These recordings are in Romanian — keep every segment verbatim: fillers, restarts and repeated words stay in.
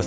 Vă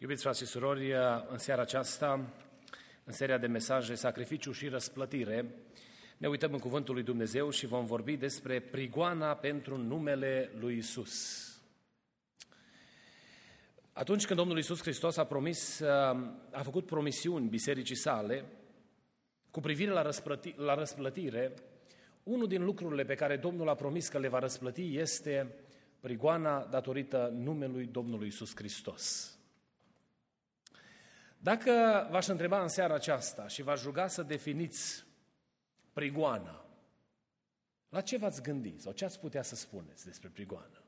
Iubiți frați și surori, în seara aceasta, în seria de mesaje Sacrificiu și Răsplătire, ne uităm în Cuvântul lui Dumnezeu și vom vorbi despre prigoana pentru numele lui Isus. Atunci când Domnul Iisus Hristos a promis, a făcut promisiuni bisericii sale cu privire la, răsplăti, la răsplătire, unul din lucrurile pe care Domnul a promis că le va răsplăti este prigoana datorită numelui Domnului Iisus Hristos. Dacă v-aș întreba în seara aceasta și v-aș ruga să definiți prigoana, la ce v-ați gândit sau ce ați putea să spuneți despre prigoană?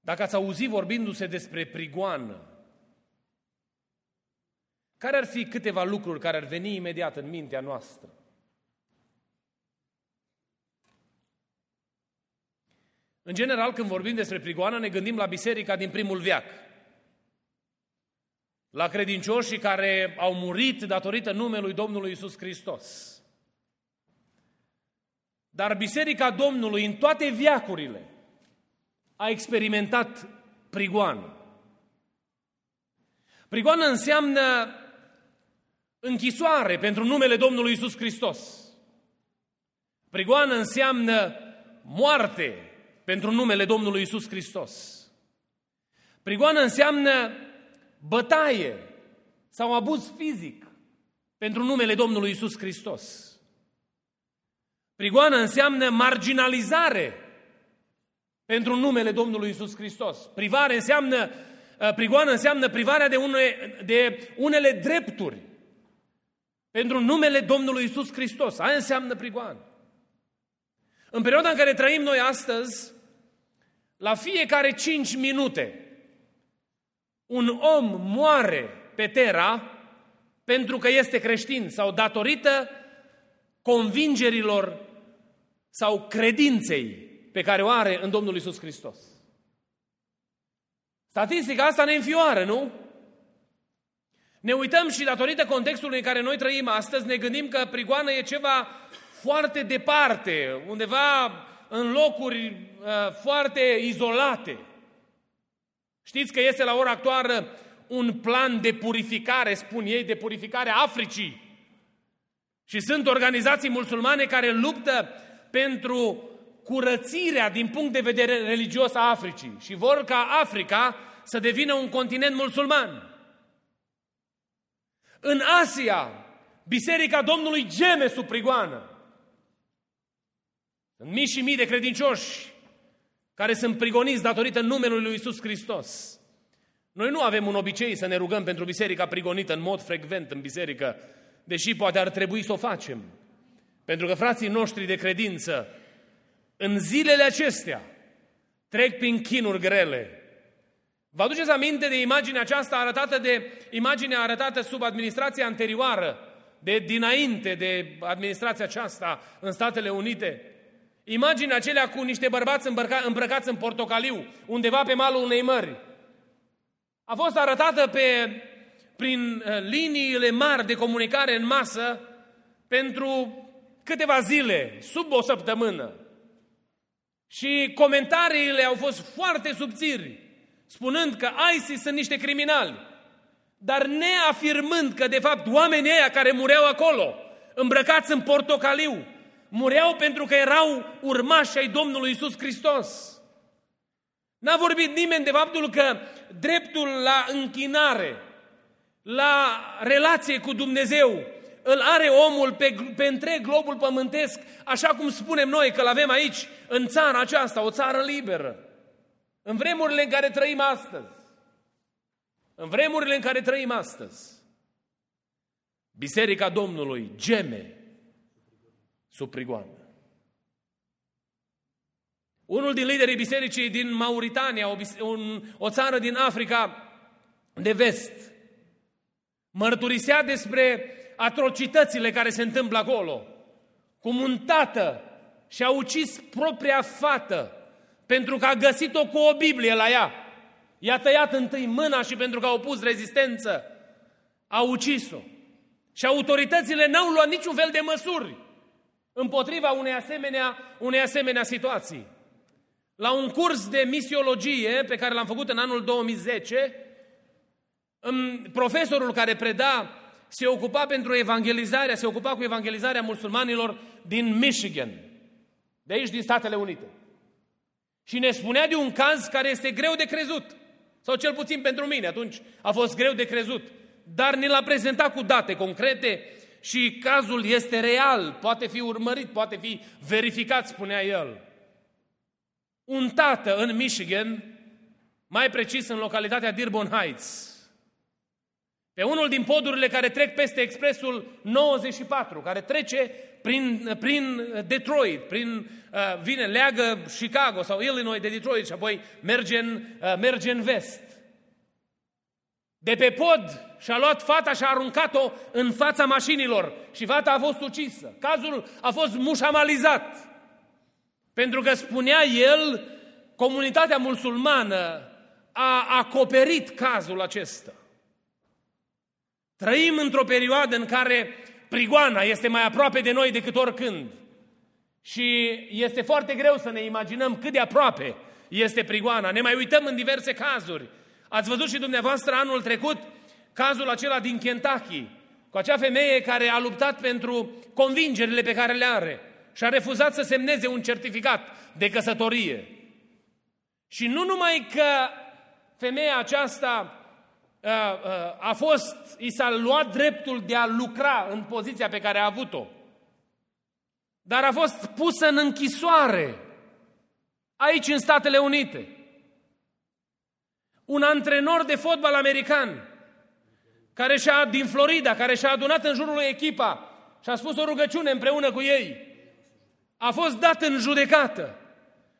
Dacă ați auzit vorbindu-se despre prigoană, care ar fi câteva lucruri care ar veni imediat în mintea noastră? În general, când vorbim despre prigoană, ne gândim la biserica din primul veac, la credincioșii care au murit datorită numelui Domnului Iisus Hristos. Dar biserica Domnului în toate veacurile a experimentat prigoană. Prigoană înseamnă închisoare pentru numele Domnului Iisus Hristos. Prigoană înseamnă moarte pentru numele Domnului Iisus Hristos. Prigoană înseamnă bătaie sau abuz fizic pentru numele Domnului Iisus Hristos. Prigoană înseamnă marginalizare pentru numele Domnului Iisus Hristos. Privare înseamnă, prigoană înseamnă privarea de, une, de unele drepturi pentru numele Domnului Iisus Hristos. Aia înseamnă prigoană. În perioada în care trăim noi astăzi, la fiecare cinci minute, un om moare pe Terra pentru că este creștin sau datorită convingerilor sau credinței pe care o are în Domnul Iisus Hristos. Statistica asta ne înfioară, nu? Ne uităm și datorită contextului în care noi trăim astăzi, ne gândim că prigoană e ceva foarte departe, undeva în locuri uh, foarte izolate. Știți că este la ora actuală un plan de purificare, spun ei, de purificare a Africii. Și sunt organizații musulmane care luptă pentru curățirea din punct de vedere religios a Africii și vor ca Africa să devină un continent musulman. În Asia, Biserica Domnului geme sub prigoană. Sunt mii și mii de credincioși care sunt prigoniți datorită numelui lui Iisus Hristos. Noi nu avem un obicei să ne rugăm pentru biserica prigonită în mod frecvent în biserică, deși poate ar trebui să o facem. Pentru că frații noștri de credință în zilele acestea trec prin chinuri grele. Vă aduceți aminte de imaginea aceasta arătată de imaginea arătată sub administrația anterioară, de dinainte de administrația aceasta în Statele Unite? Imaginea acelea cu niște bărbați îmbrăca, îmbrăcați în portocaliu, undeva pe malul unei mări. A fost arătată pe, prin liniile mari de comunicare în masă pentru câteva zile, sub o săptămână. Și comentariile au fost foarte subțiri, spunând că ISIS sunt niște criminali, dar neafirmând că, de fapt, oamenii ăia care mureau acolo, îmbrăcați în portocaliu, mureau pentru că erau urmași ai Domnului Iisus Hristos. N-a vorbit nimeni de faptul că dreptul la închinare, la relație cu Dumnezeu, îl are omul pe, pe întreg globul pământesc, așa cum spunem noi că l-avem aici, în țara aceasta, o țară liberă. În vremurile în care trăim astăzi. În vremurile în care trăim astăzi. Biserica Domnului geme sub prigoană. Unul din liderii bisericii din Mauritania, o, bise- un, o țară din Africa de vest, mărturisea despre atrocitățile care se întâmplă acolo. Cum un tată și-a ucis propria fată pentru că a găsit-o cu o Biblie la ea. I-a tăiat întâi mâna și pentru că a opus rezistență, a ucis-o. Și autoritățile n-au luat niciun fel de măsuri împotriva unei asemenea, unei asemenea situații. La un curs de misiologie pe care l-am făcut în anul două mii zece, profesorul care preda se ocupa pentru evangelizarea, se ocupa cu evangelizarea musulmanilor din Michigan, de aici din Statele Unite. Și ne spunea de un caz care este greu de crezut, sau cel puțin pentru mine, atunci a fost greu de crezut, dar ne l-a prezentat cu date concrete și cazul este real, poate fi urmărit, poate fi verificat, spunea el. Un tată în Michigan, mai precis în localitatea Dearborn Heights, pe unul din podurile care trec peste expresul nouăzeci și patru, care trece prin, prin Detroit, prin, uh, vine, leagă Chicago sau Illinois de Detroit și apoi merge în, uh, merge în vest. De pe pod și-a luat fata și-a aruncat-o în fața mașinilor și fata a fost ucisă. Cazul a fost mușamalizat. Pentru că, spunea el, comunitatea musulmană a acoperit cazul acesta. Trăim într-o perioadă în care prigoana este mai aproape de noi decât oricând. Și este foarte greu să ne imaginăm cât de aproape este prigoana. Ne mai uităm în diverse cazuri. Ați văzut și dumneavoastră anul trecut cazul acela din Kentucky, cu acea femeie care a luptat pentru convingerile pe care le are și a refuzat să semneze un certificat de căsătorie. Și nu numai că femeia aceasta a fost, i s-a luat dreptul de a lucra în poziția pe care a avut-o, dar a fost pusă în închisoare aici în Statele Unite. Un antrenor de fotbal american care și-a din Florida, care și-a adunat în jurul lui echipa și a spus o rugăciune împreună cu ei, a fost dat în judecată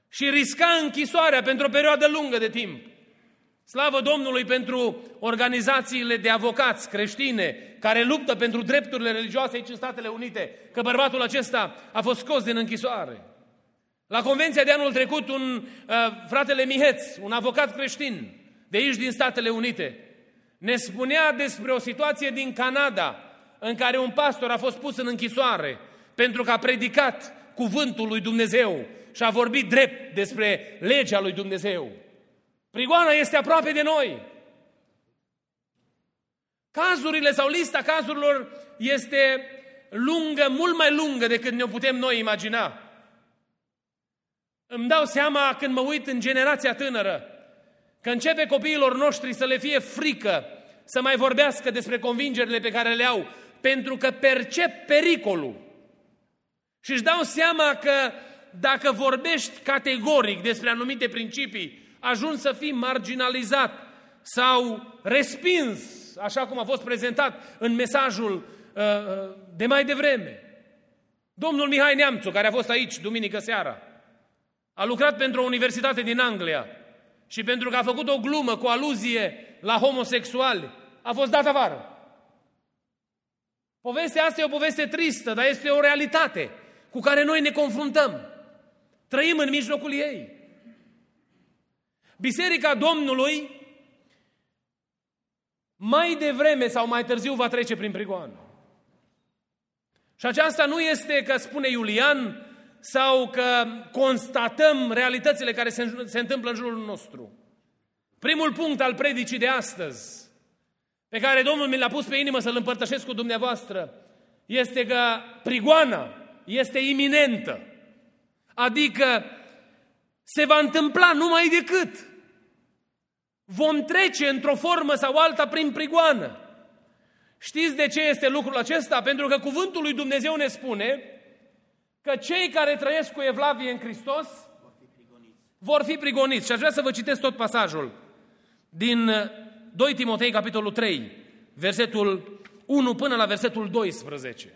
și risca închisoarea pentru o perioadă lungă de timp. Slavă Domnului pentru organizațiile de avocați creștine care luptă pentru drepturile religioase aici în Statele Unite, că bărbatul acesta a fost scos din închisoare. La convenția de anul trecut, un uh, fratele Miheț, un avocat creștin de aici din Statele Unite, ne spunea despre o situație din Canada în care un pastor a fost pus în închisoare pentru că a predicat cuvântul lui Dumnezeu și a vorbit drept despre legea lui Dumnezeu. Prigoana este aproape de noi. Cazurile sau lista cazurilor este lungă, mult mai lungă decât ne-o putem noi imagina. Îmi dau seama când mă uit în generația tânără că începe copiilor noștri să le fie frică să mai vorbească despre convingerile pe care le au, pentru că percep pericolul. Și își dau seama că dacă vorbești categoric despre anumite principii, ajungi să fii marginalizat sau respins, așa cum a fost prezentat în mesajul uh, de mai devreme. Domnul Mihai Neamțu, care a fost aici duminică seara, a lucrat pentru o universitate din Anglia și pentru că a făcut o glumă cu aluzie la homosexuali, a fost dat afară. Povestea asta e o poveste tristă, dar este o realitate cu care noi ne confruntăm. Trăim în mijlocul ei. Biserica Domnului mai devreme sau mai târziu va trece prin prigoană. Și aceasta nu este că spune Iulian sau că constatăm realitățile care se, se întâmplă în jurul nostru. Primul punct al predicii de astăzi, pe care Domnul mi l-a pus pe inimă să-l împărtășesc cu dumneavoastră, este că prigoana este iminentă. Adică se va întâmpla numai decât. Vom trece într-o formă sau alta prin prigoană. Știți de ce este lucrul acesta? Pentru că cuvântul lui Dumnezeu ne spune că cei care trăiesc cu evlavie în Hristos vor fi prigoniți. Vor fi prigoniți. Și aș vrea să vă citesc tot pasajul din doi Timotei, capitolul trei, versetul unu până la versetul doisprezece.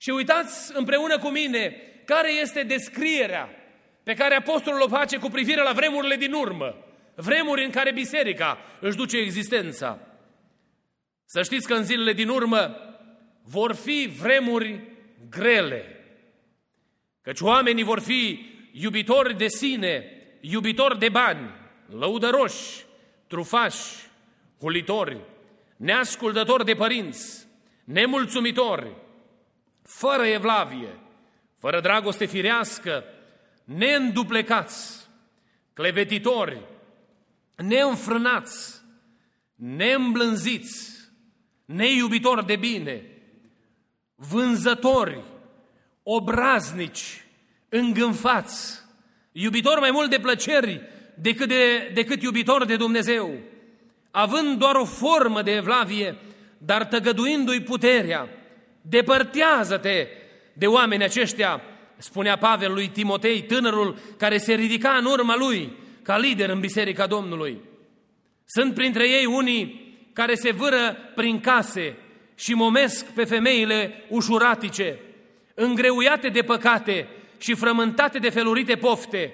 Și uitați împreună cu mine care este descrierea pe care apostolul o face cu privire la vremurile din urmă, vremuri în care biserica își duce existența. Să știți că în zilele din urmă vor fi vremuri grele, căci oamenii vor fi iubitori de sine, iubitori de bani, lăudăroși, trufași, hulitori, neascultători de părinți, nemulțumitori, fără evlavie, fără dragoste firească, neînduplecați, clevetitori, neînfrânați, neîmblânziți, neiubitori de bine, vânzători, obraznici, îngânfați, iubitori mai mult de plăceri decât, de, decât iubitori de Dumnezeu, având doar o formă de evlavie, dar tăgăduindu-i puterea. Depărtează-te de oameni aceștia, spunea Pavel lui Timotei, tânărul care se ridica în urma lui ca lider în Biserica Domnului. Sunt printre ei unii care se vâră prin case și momesc pe femeile ușuratice, îngreuiate de păcate și frământate de felurite pofte,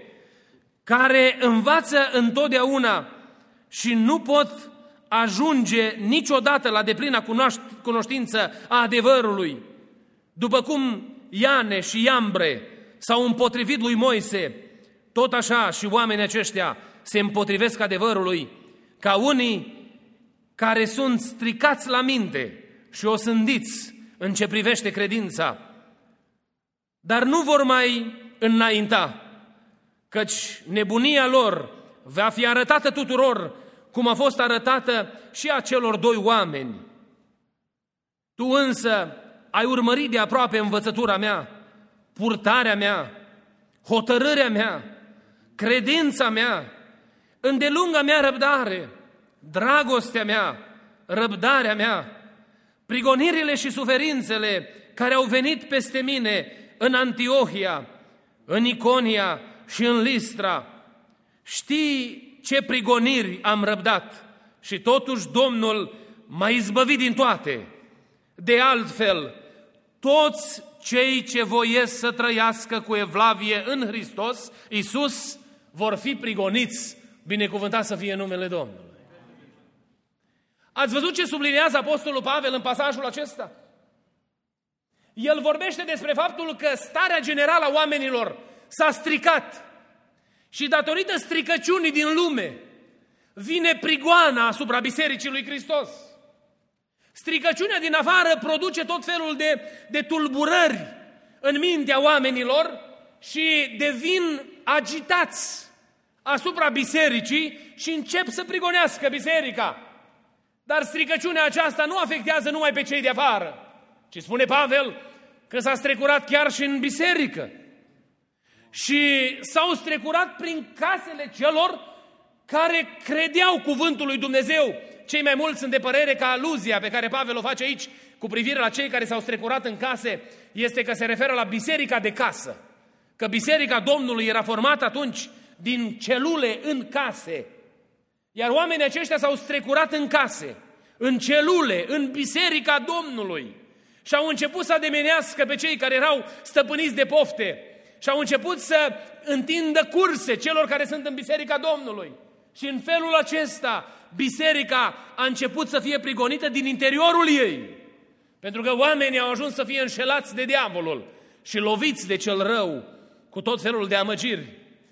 care învață întotdeauna și nu pot ajunge niciodată la deplina cunoștință a adevărului, după cum Iane și Iambre s-au împotrivit lui Moise, tot așa și oamenii aceștia se împotrivesc adevărului, ca unii care sunt stricați la minte și osândiți în ce privește credința, dar nu vor mai înainta, căci nebunia lor va fi arătată tuturor, cum a fost arătată și a celor doi oameni. Tu însă ai urmărit de aproape învățătura mea, purtarea mea, hotărârea mea, credința mea, îndelunga mea răbdare, dragostea mea, răbdarea mea, prigonirile și suferințele care au venit peste mine în Antiohia, în Iconia și în Listra. Știi ce prigoniri am răbdat și totuși Domnul m-a izbăvit din toate. De altfel, toți cei ce voiesc să trăiască cu evlavie în Hristos, Iisus, vor fi prigoniți, binecuvântat să fie numele Domnului. Ați văzut ce sublinează apostolul Pavel în pasajul acesta? El vorbește despre faptul că starea generală a oamenilor s-a stricat și datorită stricăciunii din lume vine prigoana asupra Bisericii lui Hristos. Stricăciunea din afară produce tot felul de, de tulburări în mintea oamenilor și devin agitați asupra Bisericii și încep să prigonească Biserica. Dar stricăciunea aceasta nu afectează numai pe cei de afară, ci spune Pavel că s-a strecurat chiar și în biserică. Și s-au strecurat prin casele celor care credeau cuvântul lui Dumnezeu. Cei mai mulți sunt de părere că aluzia pe care Pavel o face aici cu privire la cei care s-au strecurat în case este că se referă la biserica de casă. Că biserica Domnului era formată atunci din celule în case. Iar oamenii aceștia s-au strecurat în case, în celule, în biserica Domnului și au început să ademenească pe cei care erau stăpâniți de pofte și au început să întindă curse celor care sunt în biserica Domnului. Și în felul acesta, biserica a început să fie prigonită din interiorul ei, pentru că oamenii au ajuns să fie înșelați de diavolul și loviți de cel rău cu tot felul de amăgiri.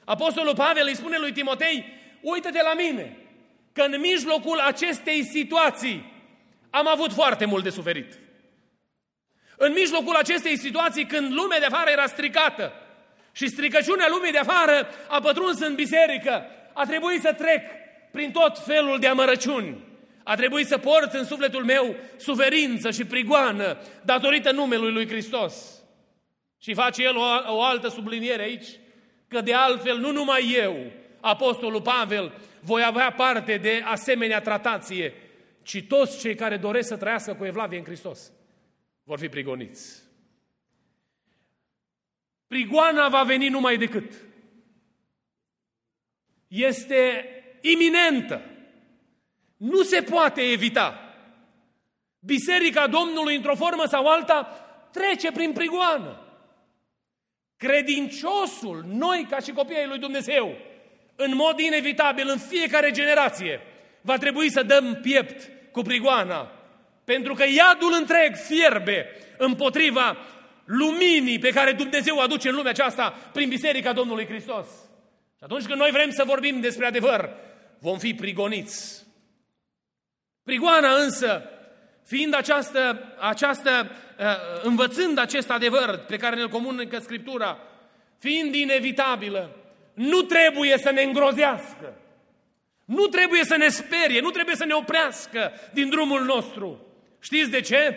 Apostolul Pavel îi spune lui Timotei, uită-te la mine! Că în mijlocul acestei situații am avut foarte mult de suferit. În mijlocul acestei situații, când lumea de afară era stricată și stricăciunea lumii de afară a pătruns în biserică, a trebuit să trec prin tot felul de amărăciuni. A trebuit să port în sufletul meu suferință și prigoană datorită numelui lui Hristos. Și face el o, o altă subliniere aici, că de altfel nu numai eu, apostolul Pavel, voi avea parte de asemenea tratație, ci toți cei care doresc să trăiască cu evlavie în Hristos vor fi prigoniți. Prigoana va veni numai decât. Este iminentă. Nu se poate evita. Biserica Domnului, într-o formă sau alta, trece prin prigoană. Credinciosul, noi ca și copiii lui Dumnezeu, în mod inevitabil, în fiecare generație, va trebui să dăm piept cu prigoana, pentru că iadul întreg fierbe împotriva luminii pe care Dumnezeu o aduce în lumea aceasta prin Biserica Domnului Hristos. Și atunci când noi vrem să vorbim despre adevăr, vom fi prigoniți. Prigoana însă, fiind această, această învățând acest adevăr pe care ne-l comunică Scriptura, fiind inevitabilă, nu trebuie să ne îngrozească, nu trebuie să ne sperie, nu trebuie să ne oprească din drumul nostru. Știți de ce?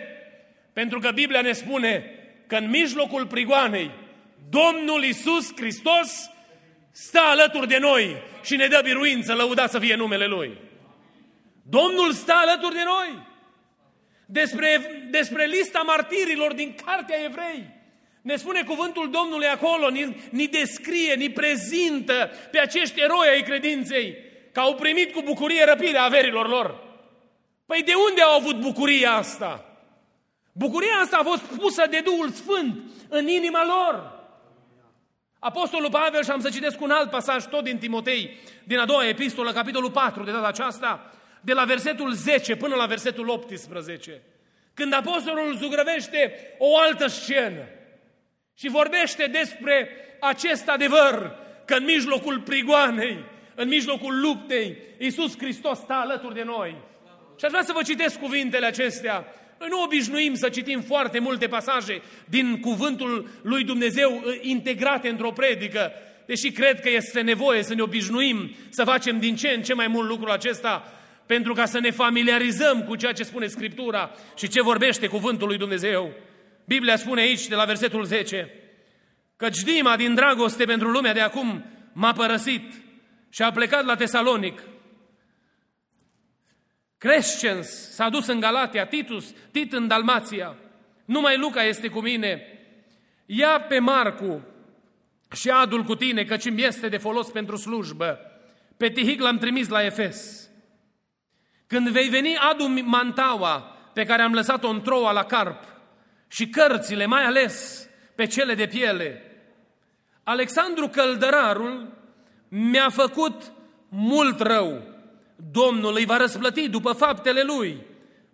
Pentru că Biblia ne spune că în mijlocul prigoanei Domnul Iisus Hristos stă alături de noi și ne dă biruință, lăudat să fie numele Lui. Domnul stă alături de noi. Despre, despre lista martirilor din Cartea Evrei ne spune cuvântul Domnului acolo, ni, ni descrie, ni prezintă pe acești eroi ai credinței că au primit cu bucurie răpirea averilor lor. Păi de unde au avut bucuria asta? Bucuria asta a fost pusă de Duhul Sfânt în inima lor. Apostolul Pavel, și am să citesc un alt pasaj tot din Timotei, din a doua epistolă, capitolul patru, de data aceasta, de la versetul zece până la versetul optsprezece, când apostolul zugrăvește o altă scenă și vorbește despre acest adevăr, că în mijlocul prigoanei, în mijlocul luptei, Iisus Hristos stă alături de noi. Și aș vrea să vă citesc cuvintele acestea. Noi nu obișnuim să citim foarte multe pasaje din cuvântul lui Dumnezeu integrate într-o predică, deși cred că este nevoie să ne obișnuim să facem din ce în ce mai mult lucrul acesta, pentru ca să ne familiarizăm cu ceea ce spune Scriptura și ce vorbește cuvântul lui Dumnezeu. Biblia spune aici, de la versetul zece, căci Dima din dragoste pentru lumea de acum m-a părăsit și a plecat la Tesalonic. Crescens s-a dus în Galatia, Titus, Tit în Dalmația. Numai Luca este cu mine. Ia pe Marcu și adul cu tine, căci îmi este de folos pentru slujbă. Pe Tihic l-am trimis la Efes. Când vei veni, adu mantaua pe care am lăsat-o în troua la carp și cărțile, mai ales pe cele de piele. Alexandru Căldărarul mi-a făcut mult rău. Domnul îi va răsplăti după faptele lui.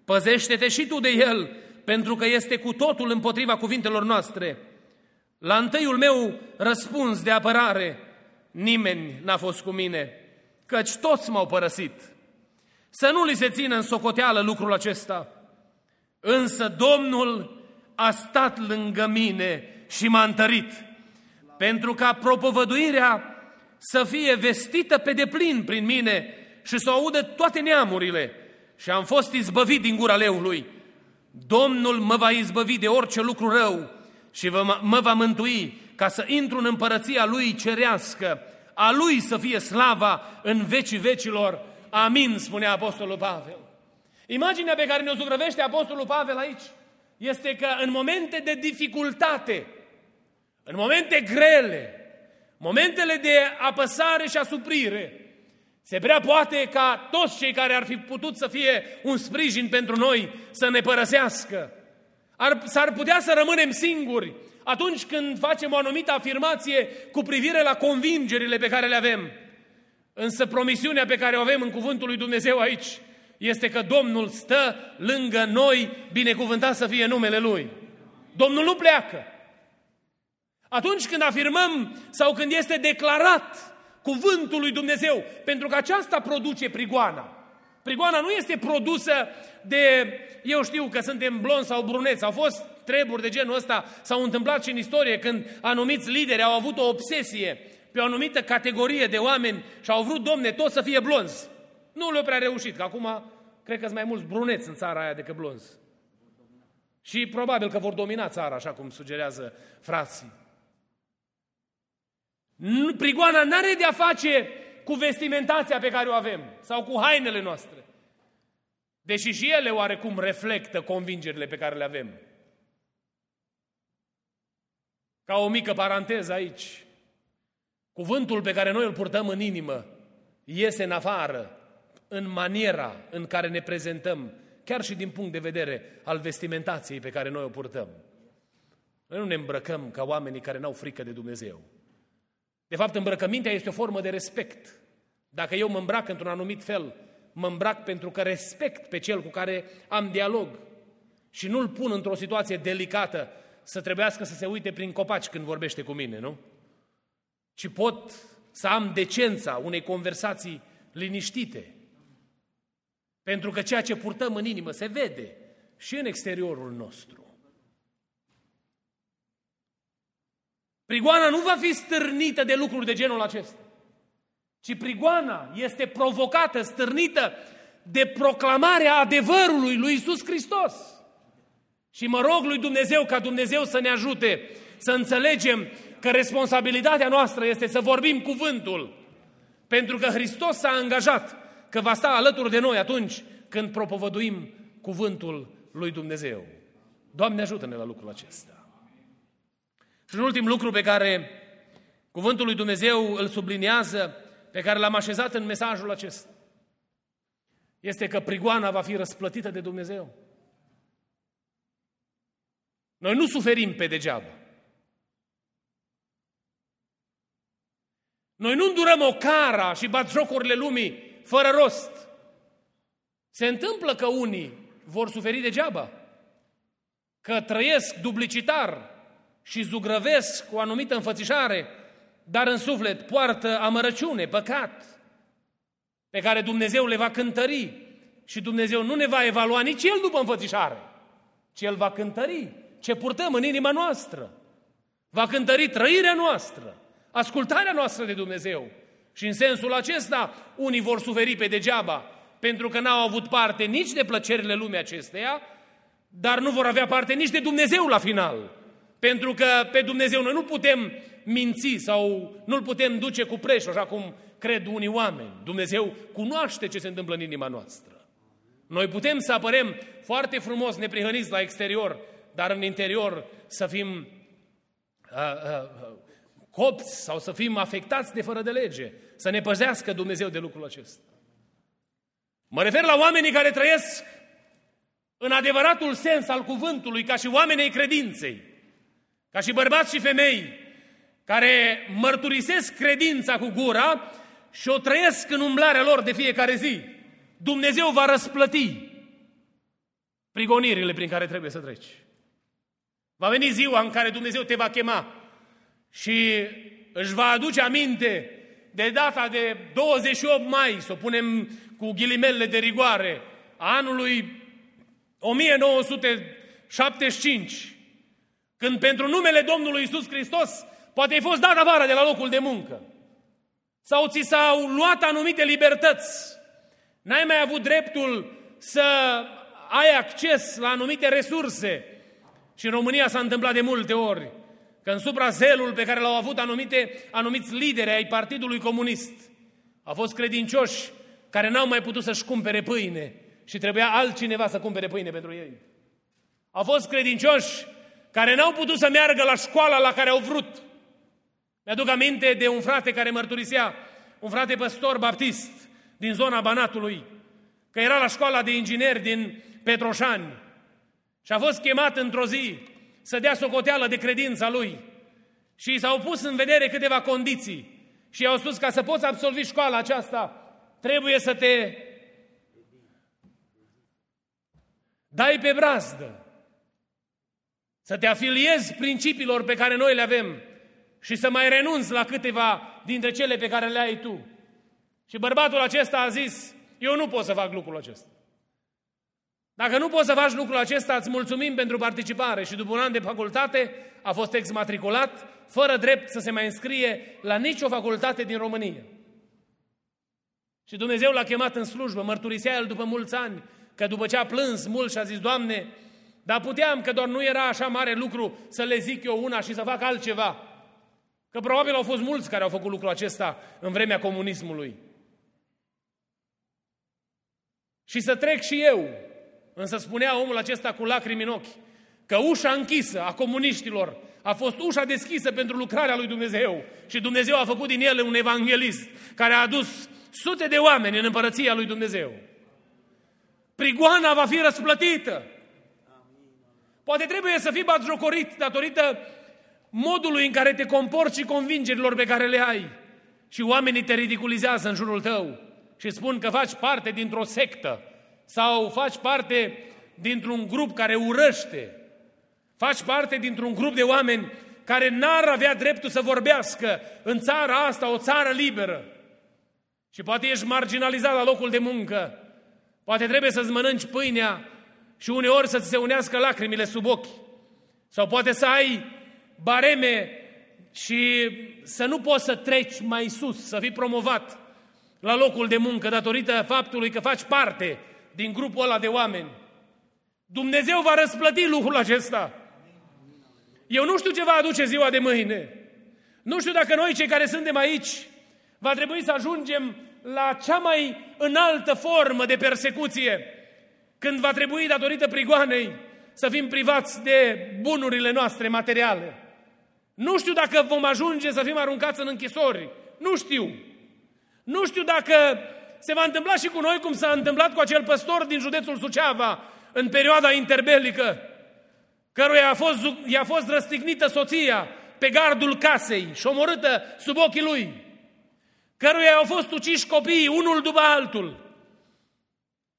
Păzește-te și tu de el, pentru că este cu totul împotriva cuvintelor noastre. La întâiul meu răspuns de apărare, nimeni n-a fost cu mine, căci toți m-au părăsit. Să nu li se țină în socoteală lucrul acesta. Însă Domnul a stat lângă mine și m-a întărit, pentru ca propovăduirea să fie vestită pe deplin prin mine și să audă toate neamurile. Și am fost izbăvit din gura leului. Domnul mă va izbăvi de orice lucru rău și mă va mântui, ca să intru în împărăția lui cerească. A lui să fie slava în vecii vecilor. Amin, spunea apostolul Pavel. Imaginea pe care ne-o zugrăvește apostolul Pavel aici este că în momente de dificultate, în momente grele, momentele de apăsare și asuprire, se prea poate ca toți cei care ar fi putut să fie un sprijin pentru noi să ne părăsească. Ar, s-ar putea să rămânem singuri atunci când facem o anumită afirmație cu privire la convingerile pe care le avem. Însă promisiunea pe care o avem în cuvântul lui Dumnezeu aici este că Domnul stă lângă noi, binecuvântat să fie numele Lui. Domnul nu pleacă. Atunci când afirmăm sau când este declarat cuvântul lui Dumnezeu, pentru că aceasta produce prigoana. Prigoana nu este produsă de, eu știu că suntem blonzi sau bruneți, au fost treburi de genul ăsta, s-au întâmplat și în istorie când anumiți lideri au avut o obsesie pe o anumită categorie de oameni și au vrut, domne, toți să fie blonzi. Nu le-au prea reușit, că acum cred că sunt mai mulți bruneți în țara aia decât blonzi. Și probabil că vor domina țara, așa cum sugerează frații. Prigoana n-are de-a face cu vestimentația pe care o avem sau cu hainele noastre, deși și ele oarecum reflectă convingerile pe care le avem. Ca o mică paranteză aici, cuvântul pe care noi îl purtăm în inimă iese în afară în maniera în care ne prezentăm, chiar și din punct de vedere al vestimentației pe care noi o purtăm. Noi nu ne îmbrăcăm ca oamenii care n-au frică de Dumnezeu. De fapt, îmbrăcămintea este o formă de respect. Dacă eu mă îmbrac într-un anumit fel, mă îmbrac pentru că respect pe cel cu care am dialog și nu-l pun într-o situație delicată să trebuiască să se uite prin copaci când vorbește cu mine, nu? Ci pot să am decența unei conversații liniștite. Pentru că ceea ce purtăm în inimă se vede și în exteriorul nostru. Prigoana nu va fi stârnită de lucruri de genul acesta, ci prigoana este provocată, stârnită de proclamarea adevărului lui Iisus Hristos. Și mă rog lui Dumnezeu ca Dumnezeu să ne ajute să înțelegem că responsabilitatea noastră este să vorbim cuvântul, pentru că Hristos s-a angajat că va sta alături de noi atunci când propovăduim cuvântul lui Dumnezeu. Doamne, ajută-ne la lucrul acesta. Și un ultim lucru pe care cuvântul lui Dumnezeu îl subliniază, pe care l-am așezat în mesajul acesta, este că prigoana va fi răsplătită de Dumnezeu. Noi nu suferim pe degeaba. Noi nu îndurăm ocara și batjocurile lumii fără rost. Se întâmplă că unii vor suferi degeaba, că trăiesc duplicitar și zugrăvesc cu o anumită înfățișare, dar în suflet poartă amărăciune, păcat, pe care Dumnezeu le va cântări. Și Dumnezeu nu ne va evalua nici El după înfățișare, ci El va cântări ce purtăm în inima noastră. Va cântări trăirea noastră, ascultarea noastră de Dumnezeu. Și în sensul acesta, unii vor suferi pe degeaba, pentru că n-au avut parte nici de plăcerile lumii acesteia, dar nu vor avea parte nici de Dumnezeu la final. Pentru că pe Dumnezeu noi nu putem minți sau nu-L putem duce cu preș, așa cum cred unii oameni. Dumnezeu cunoaște ce se întâmplă în inima noastră. Noi putem să apărem foarte frumos neprihăniți la exterior, dar în interior să fim uh, uh, copți sau să fim afectați de fără de lege. Să ne păzească Dumnezeu de lucrul acesta. Mă refer la oamenii care trăiesc în adevăratul sens al cuvântului, ca și oamenii credinței, ca și bărbați și femei care mărturisesc credința cu gura și o trăiesc în umblarea lor de fiecare zi. Dumnezeu va răsplăti prigonirile prin care trebuie să treci. Va veni ziua în care Dumnezeu te va chema și își va aduce aminte de data de douăzeci și opt mai, să o punem cu ghilimele de rigoare, a anului o mie nouă sute șaptezeci și cinci, când pentru numele Domnului Iisus Hristos poate ai fost dat afară de la locul de muncă sau ți s-au luat anumite libertăți, n-ai mai avut dreptul să ai acces la anumite resurse. Și în România s-a întâmplat de multe ori că în suprazelul pe care l-au avut anumite, anumiți lideri ai Partidului Comunist, au fost credincioși care n-au mai putut să-și cumpere pâine și trebuia altcineva să cumpere pâine pentru ei. Au fost credincioși care n-au putut să meargă la școala la care au vrut. Mi-aduc aminte de un frate care mărturisea, un frate păstor baptist din zona Banatului, că era la școala de ingineri din Petroșani și a fost chemat într-o zi să dea socoteală de credința lui. Și s-au pus în vedere câteva condiții și i-au spus: ca să poți absolvi școala aceasta, trebuie să te dai pe brazdă, să te afiliezi principiilor pe care noi le avem și să mai renunți la câteva dintre cele pe care le ai tu. Și bărbatul acesta a zis: eu nu pot să fac lucrul acesta. Dacă nu poți să faci lucrul acesta, îți mulțumim pentru participare. Și după un an de facultate a fost exmatriculat, fără drept să se mai înscrie la nicio facultate din România. Și Dumnezeu l-a chemat în slujbă. Mărturisea el după mulți ani că după ce a plâns mult și a zis: Doamne, dar puteam, că doar nu era așa mare lucru să le zic eu una și să fac altceva. Că probabil au fost mulți care au făcut lucrul acesta în vremea comunismului. Și să trec și eu. Însă spunea omul acesta cu lacrimi în ochi că ușa închisă a comuniștilor a fost ușa deschisă pentru lucrarea lui Dumnezeu. Și Dumnezeu a făcut din ele un evanghelist care a adus sute de oameni în împărăția lui Dumnezeu. Prigoana va fi răsplătită. Poate trebuie să fii batjocorit datorită modului în care te comporți și convingerilor pe care le ai. Și oamenii te ridiculizează în jurul tău și spun că faci parte dintr-o sectă sau faci parte dintr-un grup care urăște. Faci parte dintr-un grup de oameni care n-ar avea dreptul să vorbească în țara asta, o țară liberă. Și poate ești marginalizat la locul de muncă. Poate trebuie să-ți mănânci pâinea și uneori să-ți se unească lacrimile sub ochi. Sau poate să ai bareme și să nu poți să treci mai sus, să fii promovat la locul de muncă datorită faptului că faci parte din grupul ăla de oameni. Dumnezeu va răsplăti lucrul acesta. Eu nu știu ce va aduce ziua de mâine. Nu știu dacă noi, cei care suntem aici, va trebui să ajungem la cea mai înaltă formă de persecuție, când va trebui, datorită prigoanei, să fim privați de bunurile noastre materiale. Nu știu dacă vom ajunge să fim aruncați în închisori. Nu știu. Nu știu dacă se va întâmpla și cu noi cum s-a întâmplat cu acel păstor din județul Suceava în perioada interbelică, căruia a fost, i-a fost răstignită soția pe gardul casei și omorâtă sub ochii lui, căruia au fost uciși copiii, unul după altul,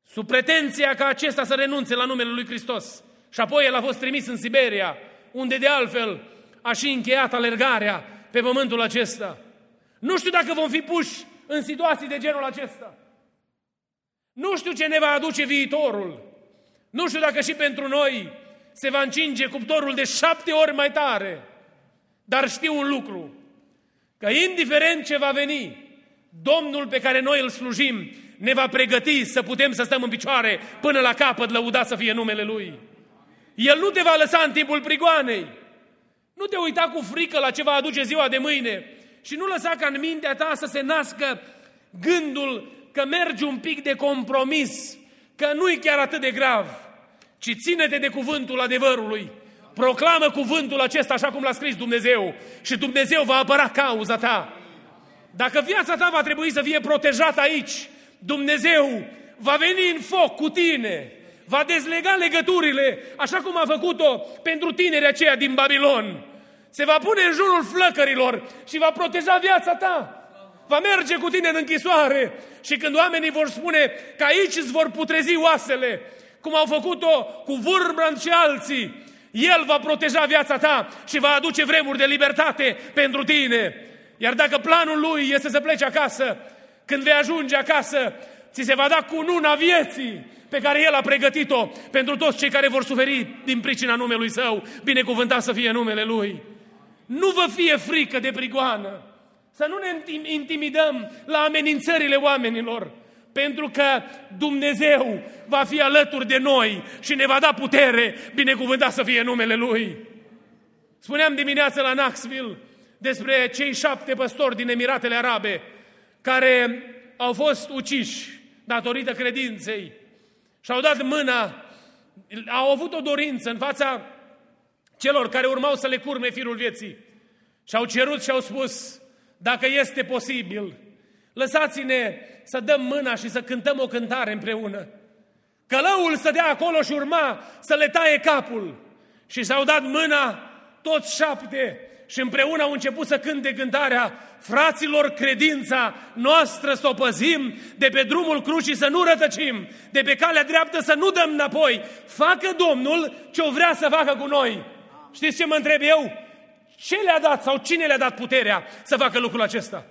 sub pretenția ca acesta să renunțe la numele lui Hristos. Și apoi el a fost trimis în Siberia, unde de altfel a și încheiat alergarea pe pământul acesta. Nu știu dacă vom fi puși în situații de genul acesta. Nu știu ce ne va aduce viitorul. Nu știu dacă și pentru noi se va încinge cuptorul de șapte ori mai tare. Dar știu un lucru, că indiferent ce va veni, Domnul pe care noi îl slujim ne va pregăti să putem să stăm în picioare până la capăt, lăudat să fie numele Lui. El nu te va lăsa în timpul prigoanei. Nu te uita cu frică la ce va aduce ziua de mâine și nu lăsa ca în mintea ta să se nască gândul că mergi un pic de compromis, că nu-i chiar atât de grav, ci ține-te de cuvântul adevărului. Proclamă cuvântul acesta așa cum l-a scris Dumnezeu și Dumnezeu va apăra cauza ta. Dacă viața ta va trebui să fie protejată aici, Dumnezeu va veni în foc cu tine, va dezlega legăturile, așa cum a făcut-o pentru tinerii aceia din Babilon. Se va pune în jurul flăcărilor și va proteja viața ta. Va merge cu tine în închisoare și când oamenii vor spune că aici îți vor putrezi oasele, cum au făcut-o cu Wurbrand și alții, El va proteja viața ta și va aduce vremuri de libertate pentru tine. Iar dacă planul Lui este să pleci acasă, când vei ajunge acasă, ți se va da cununa vieții pe care El a pregătit-o pentru toți cei care vor suferi din pricina numelui Său, binecuvântat să fie numele Lui. Nu vă fie frică de prigoană, să nu ne intimidăm la amenințările oamenilor, pentru că Dumnezeu va fi alături de noi și ne va da putere, binecuvântat să fie numele Lui. Spuneam dimineața la Nashville despre cei șapte păstori din Emiratele Arabe care au fost uciși datorită credinței și au dat mâna, au avut o dorință în fața celor care urmau să le curme firul vieții și au cerut și au spus, dacă este posibil, lăsați-ne să dăm mâna și să cântăm o cântare împreună. Călăul stădea acolo și urma să le taie capul. Și s-au dat mâna toți șapte și împreună au început să cânte cântarea fraților, credința noastră să o păzim, de pe drumul crucii să nu rătăcim, de pe calea dreaptă să nu dăm înapoi. Facă Domnul ce-o vrea să facă cu noi. Știți ce mă întreb eu? Ce le-a dat sau cine le-a dat puterea să facă lucrul acesta?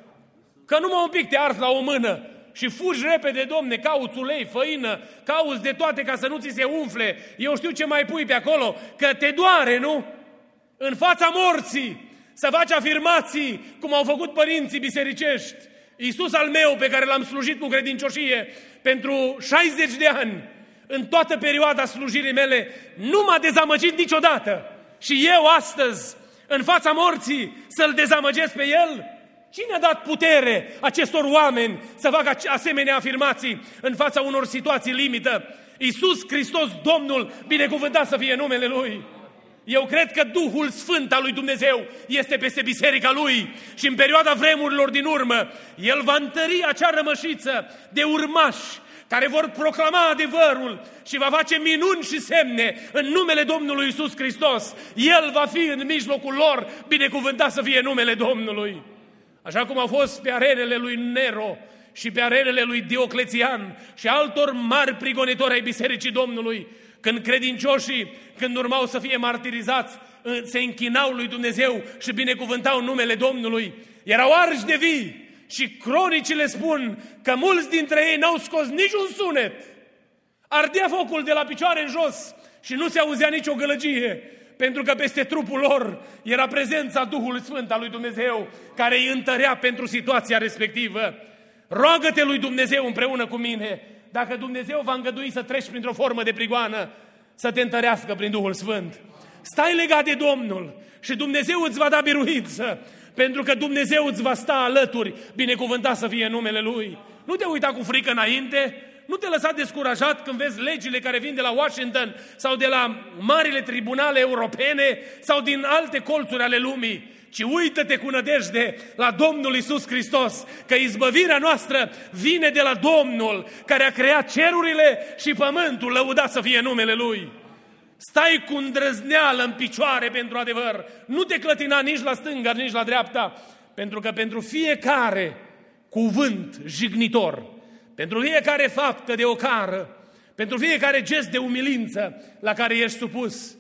Că numai un pic te arzi la o mână și fugi repede, Domne, cauți ulei, făină, cauți de toate ca să nu ți se umfle, eu știu ce mai pui pe acolo, că te doare, nu? În fața morții să faci afirmații cum au făcut părinții bisericești. Iisus al meu, pe care l-am slujit cu credincioșie pentru șaizeci de ani, în toată perioada slujirii mele, nu m-a dezamăgit niciodată. Și eu astăzi, în fața morții, să-L dezamăgesc pe El? Cine a dat putere acestor oameni să facă asemenea afirmații în fața unor situații limită? Iisus Hristos, Domnul, binecuvântat să fie numele Lui. Eu cred că Duhul Sfânt al lui Dumnezeu este peste biserica Lui și în perioada vremurilor din urmă, El va întări acea rămășiță de urmași care vor proclama adevărul și va face minuni și semne în numele Domnului Iisus Hristos. El va fi în mijlocul lor, binecuvântat să fie numele Domnului. Așa cum au fost pe arenele lui Nero și pe arenele lui Diocletian și altor mari prigonitori ai Bisericii Domnului, când credincioșii, când urmau să fie martirizați, se închinau lui Dumnezeu și binecuvântau numele Domnului, erau arși de vii. Și cronicile spun că mulți dintre ei n-au scos niciun sunet. Ardea focul de la picioare în jos și nu se auzea nicio gălăgie, pentru că peste trupul lor era prezența Duhului Sfânt al lui Dumnezeu, care îi întărea pentru situația respectivă. Roagă-te lui Dumnezeu împreună cu mine, dacă Dumnezeu va îngădui să treci printr-o formă de prigoană, să te întărească prin Duhul Sfânt. Stai legat de Domnul și Dumnezeu îți va da biruință, pentru că Dumnezeu îți va sta alături, binecuvântat să fie numele Lui. Nu te uita cu frică înainte, nu te lăsa descurajat când vezi legile care vin de la Washington sau de la marile tribunale europene sau din alte colțuri ale lumii, ci uită-te cu nădejde la Domnul Iisus Hristos, că izbăvirea noastră vine de la Domnul, care a creat cerurile și pământul, lăudat să fie numele Lui. Stai cu îndrăzneală în picioare pentru adevăr. Nu te clătina nici la stânga, nici la dreapta. Pentru că pentru fiecare cuvânt jignitor, pentru fiecare faptă de ocară, pentru fiecare gest de umilință la care ești supus,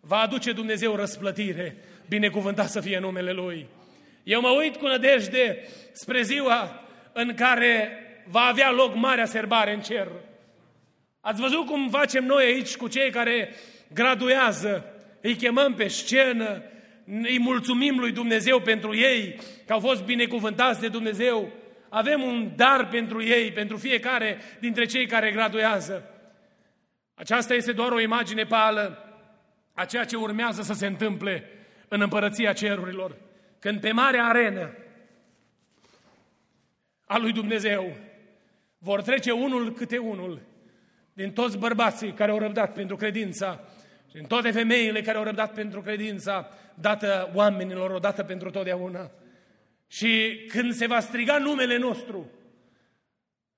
va aduce Dumnezeu răsplătire, binecuvântat să fie numele Lui. Eu mă uit cu nădejde spre ziua în care va avea loc marea serbare în cer. Ați văzut cum facem noi aici cu cei care graduează, îi chemăm pe scenă, îi mulțumim lui Dumnezeu pentru ei, că au fost binecuvântați de Dumnezeu. Avem un dar pentru ei, pentru fiecare dintre cei care graduează. Aceasta este doar o imagine pală a ceea ce urmează să se întâmple în Împărăția Cerurilor, când pe marea arenă a lui Dumnezeu vor trece unul câte unul din toți bărbații care au răbdat pentru credința, din toate femeile care au răbdat pentru credința, dată oamenilor odată pentru totdeauna. Și când se va striga numele nostru,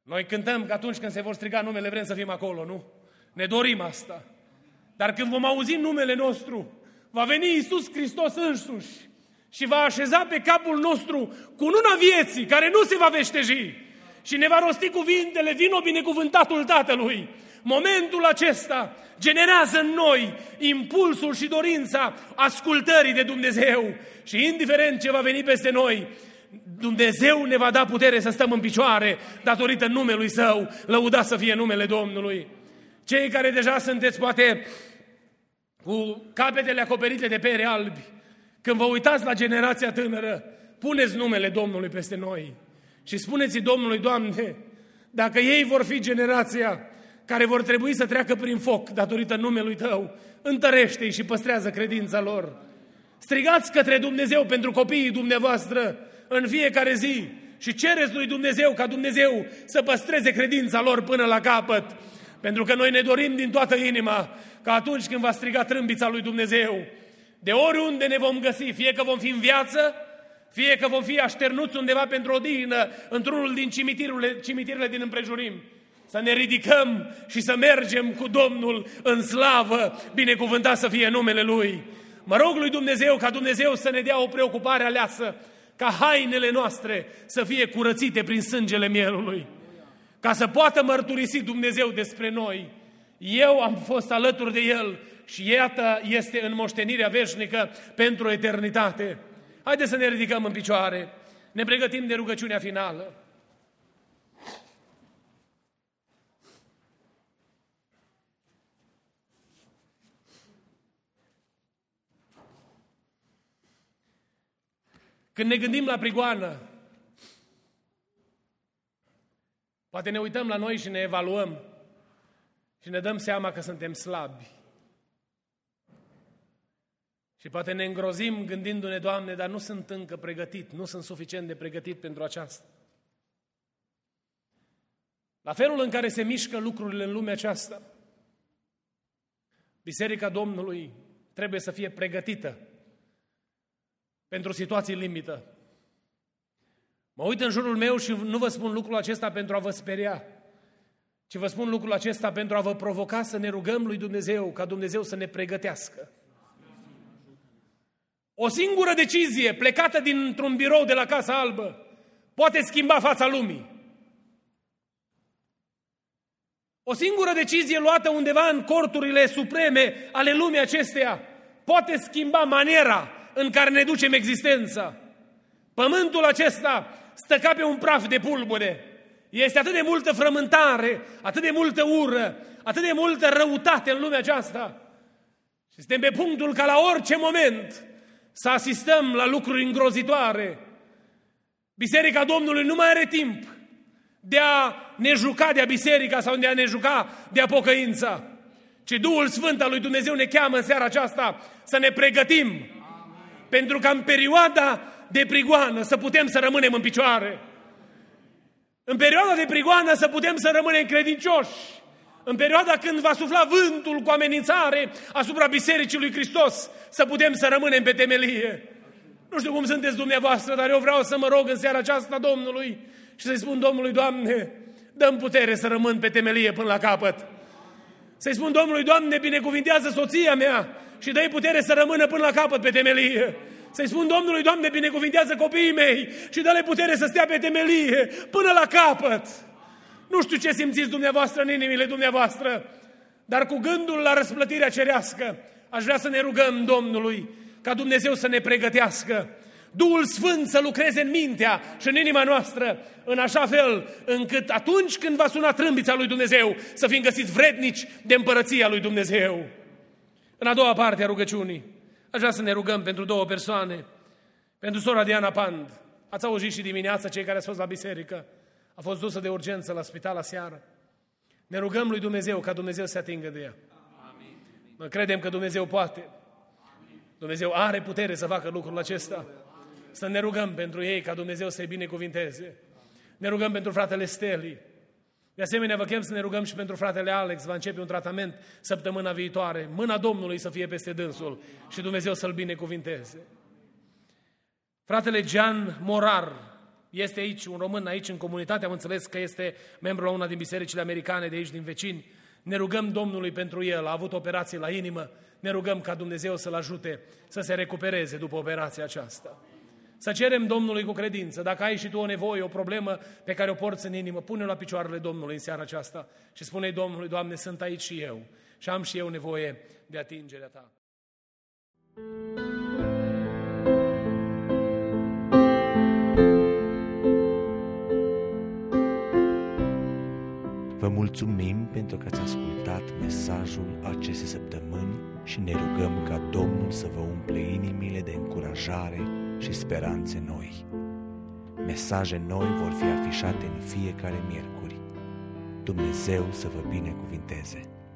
noi cântăm că atunci când se vor striga numele vrem să fim acolo, nu? Ne dorim asta. Dar când vom auzi numele nostru, va veni Iisus Hristos însuși și va așeza pe capul nostru cununa vieții, care nu se va veșteji, și ne va rosti cuvintele: vino binecuvântatul Tatălui. Momentul acesta generează în noi impulsul și dorința ascultării de Dumnezeu și indiferent ce va veni peste noi, Dumnezeu ne va da putere să stăm în picioare datorită numelui Său, lăudat să fie numele Domnului. Cei care deja sunteți poate cu capetele acoperite de pere albi, când vă uitați la generația tânără, puneți numele Domnului peste noi și spuneți-i Domnului: Doamne, dacă ei vor fi generația care vor trebui să treacă prin foc datorită numelui Tău, întărește-i și păstrează credința lor. Strigați către Dumnezeu pentru copiii dumneavoastră în fiecare zi și cereți lui Dumnezeu ca Dumnezeu să păstreze credința lor până la capăt. Pentru că noi ne dorim din toată inima că atunci când va striga trâmbița lui Dumnezeu, de oriunde ne vom găsi, fie că vom fi în viață, fie că vom fi așternuți undeva pentru odihnă, într-unul din cimitirile, cimitirile din împrejurim, să ne ridicăm și să mergem cu Domnul în slavă, binecuvântat să fie numele Lui. Mă rog lui Dumnezeu ca Dumnezeu să ne dea o preocupare aleasă, ca hainele noastre să fie curățite prin sângele Mielului, ca să poată mărturisi Dumnezeu despre noi: eu am fost alături de El și iată este în moștenirea veșnică pentru eternitate. Haideți să ne ridicăm în picioare, ne pregătim de rugăciunea finală. Când ne gândim la prigoană, poate ne uităm la noi și ne evaluăm și ne dăm seama că suntem slabi. Și poate ne îngrozim gândindu-ne: Doamne, dar nu sunt încă pregătit, nu sunt suficient de pregătit pentru aceasta. La felul în care se mișcă lucrurile în lumea aceasta, Biserica Domnului trebuie să fie pregătită pentru situații limită. Mă uit în jurul meu și nu vă spun lucrul acesta pentru a vă speria, Ci vă spun lucrul acesta pentru a vă provoca să ne rugăm lui Dumnezeu, ca Dumnezeu să ne pregătească. O singură decizie plecată dintr-un birou de la Casa Albă poate schimba fața lumii. O singură decizie luată undeva în corturile supreme ale lumii acesteia poate schimba maniera în care ne ducem existența. Pământul acesta stă ca pe un praf de pulbure. Este atât de multă frământare, atât de multă ură, atât de multă răutate în lumea aceasta. Și suntem pe punctul ca la orice moment să asistăm la lucruri îngrozitoare. Biserica Domnului nu mai are timp de a ne juca de-a biserica sau de a ne juca de-a pocăința, ci Duhul Sfânt al lui Dumnezeu ne cheamă în seara aceasta să ne pregătim. Amen. Pentru ca în perioada de prigoană să putem să rămânem în picioare. În perioada de prigoană să putem să rămânem credincioși. În perioada când va sufla vântul cu amenințare asupra Bisericii lui Hristos, să putem să rămânem pe temelie. Nu știu cum sunteți dumneavoastră, dar eu vreau să mă rog în seara aceasta Domnului și să-i spun Domnului, Doamne, dă-mi putere să rămân pe temelie până la capăt. Să-i spun Domnului, Doamne, binecuvintează soția mea și dă-i putere să rămână până la capăt pe temelie. Să-i spun Domnului, Doamne, binecuvintează copiii mei și dă-le putere să stea pe temelie până la capăt. Nu știu ce simțiți dumneavoastră în inimile dumneavoastră, dar cu gândul la răsplătirea cerească aș vrea să ne rugăm Domnului ca Dumnezeu să ne pregătească. Duhul Sfânt să lucreze în mintea și în inima noastră în așa fel încât atunci când va suna trâmbița lui Dumnezeu să fim găsiți vrednici de împărăția lui Dumnezeu. În a doua parte a rugăciunii aș vrea să ne rugăm pentru două persoane. Pentru sora Diana Pand. Ați auzit și dimineața cei care ați fost la biserică. A fost dusă de urgență la spital la seară. Ne rugăm lui Dumnezeu ca Dumnezeu să se atingă de ea. Amin. Noi credem că Dumnezeu poate. Dumnezeu are putere să facă lucrul acesta. Să ne rugăm pentru ei ca Dumnezeu să-i binecuvinteze. Ne rugăm pentru fratele Steli. De asemenea, vă chem să ne rugăm și pentru fratele Alex. Va începe un tratament săptămâna viitoare. Mâna Domnului să fie peste dânsul și Dumnezeu să-l binecuvinteze. Fratele Jean Morar este aici, un român aici în comunitate. Am înțeles că este membru la una din bisericile americane de aici, din vecini. Ne rugăm Domnului pentru el. A avut operație la inimă. Ne rugăm ca Dumnezeu să-l ajute să se recupereze după operația aceasta. Să cerem Domnului cu credință. Dacă ai și tu o nevoie, o problemă pe care o porți în inimă, pune-o la picioarele Domnului în seara aceasta și spune-i Domnului, Doamne, sunt aici și eu și am și eu nevoie de atingerea Ta. Vă mulțumim pentru că ați ascultat mesajul acestei săptămâni și ne rugăm ca Domnul să vă umple inimile de încurajare și speranțe noi. Mesaje noi vor fi afișate în fiecare miercuri. Dumnezeu să vă binecuvinteze!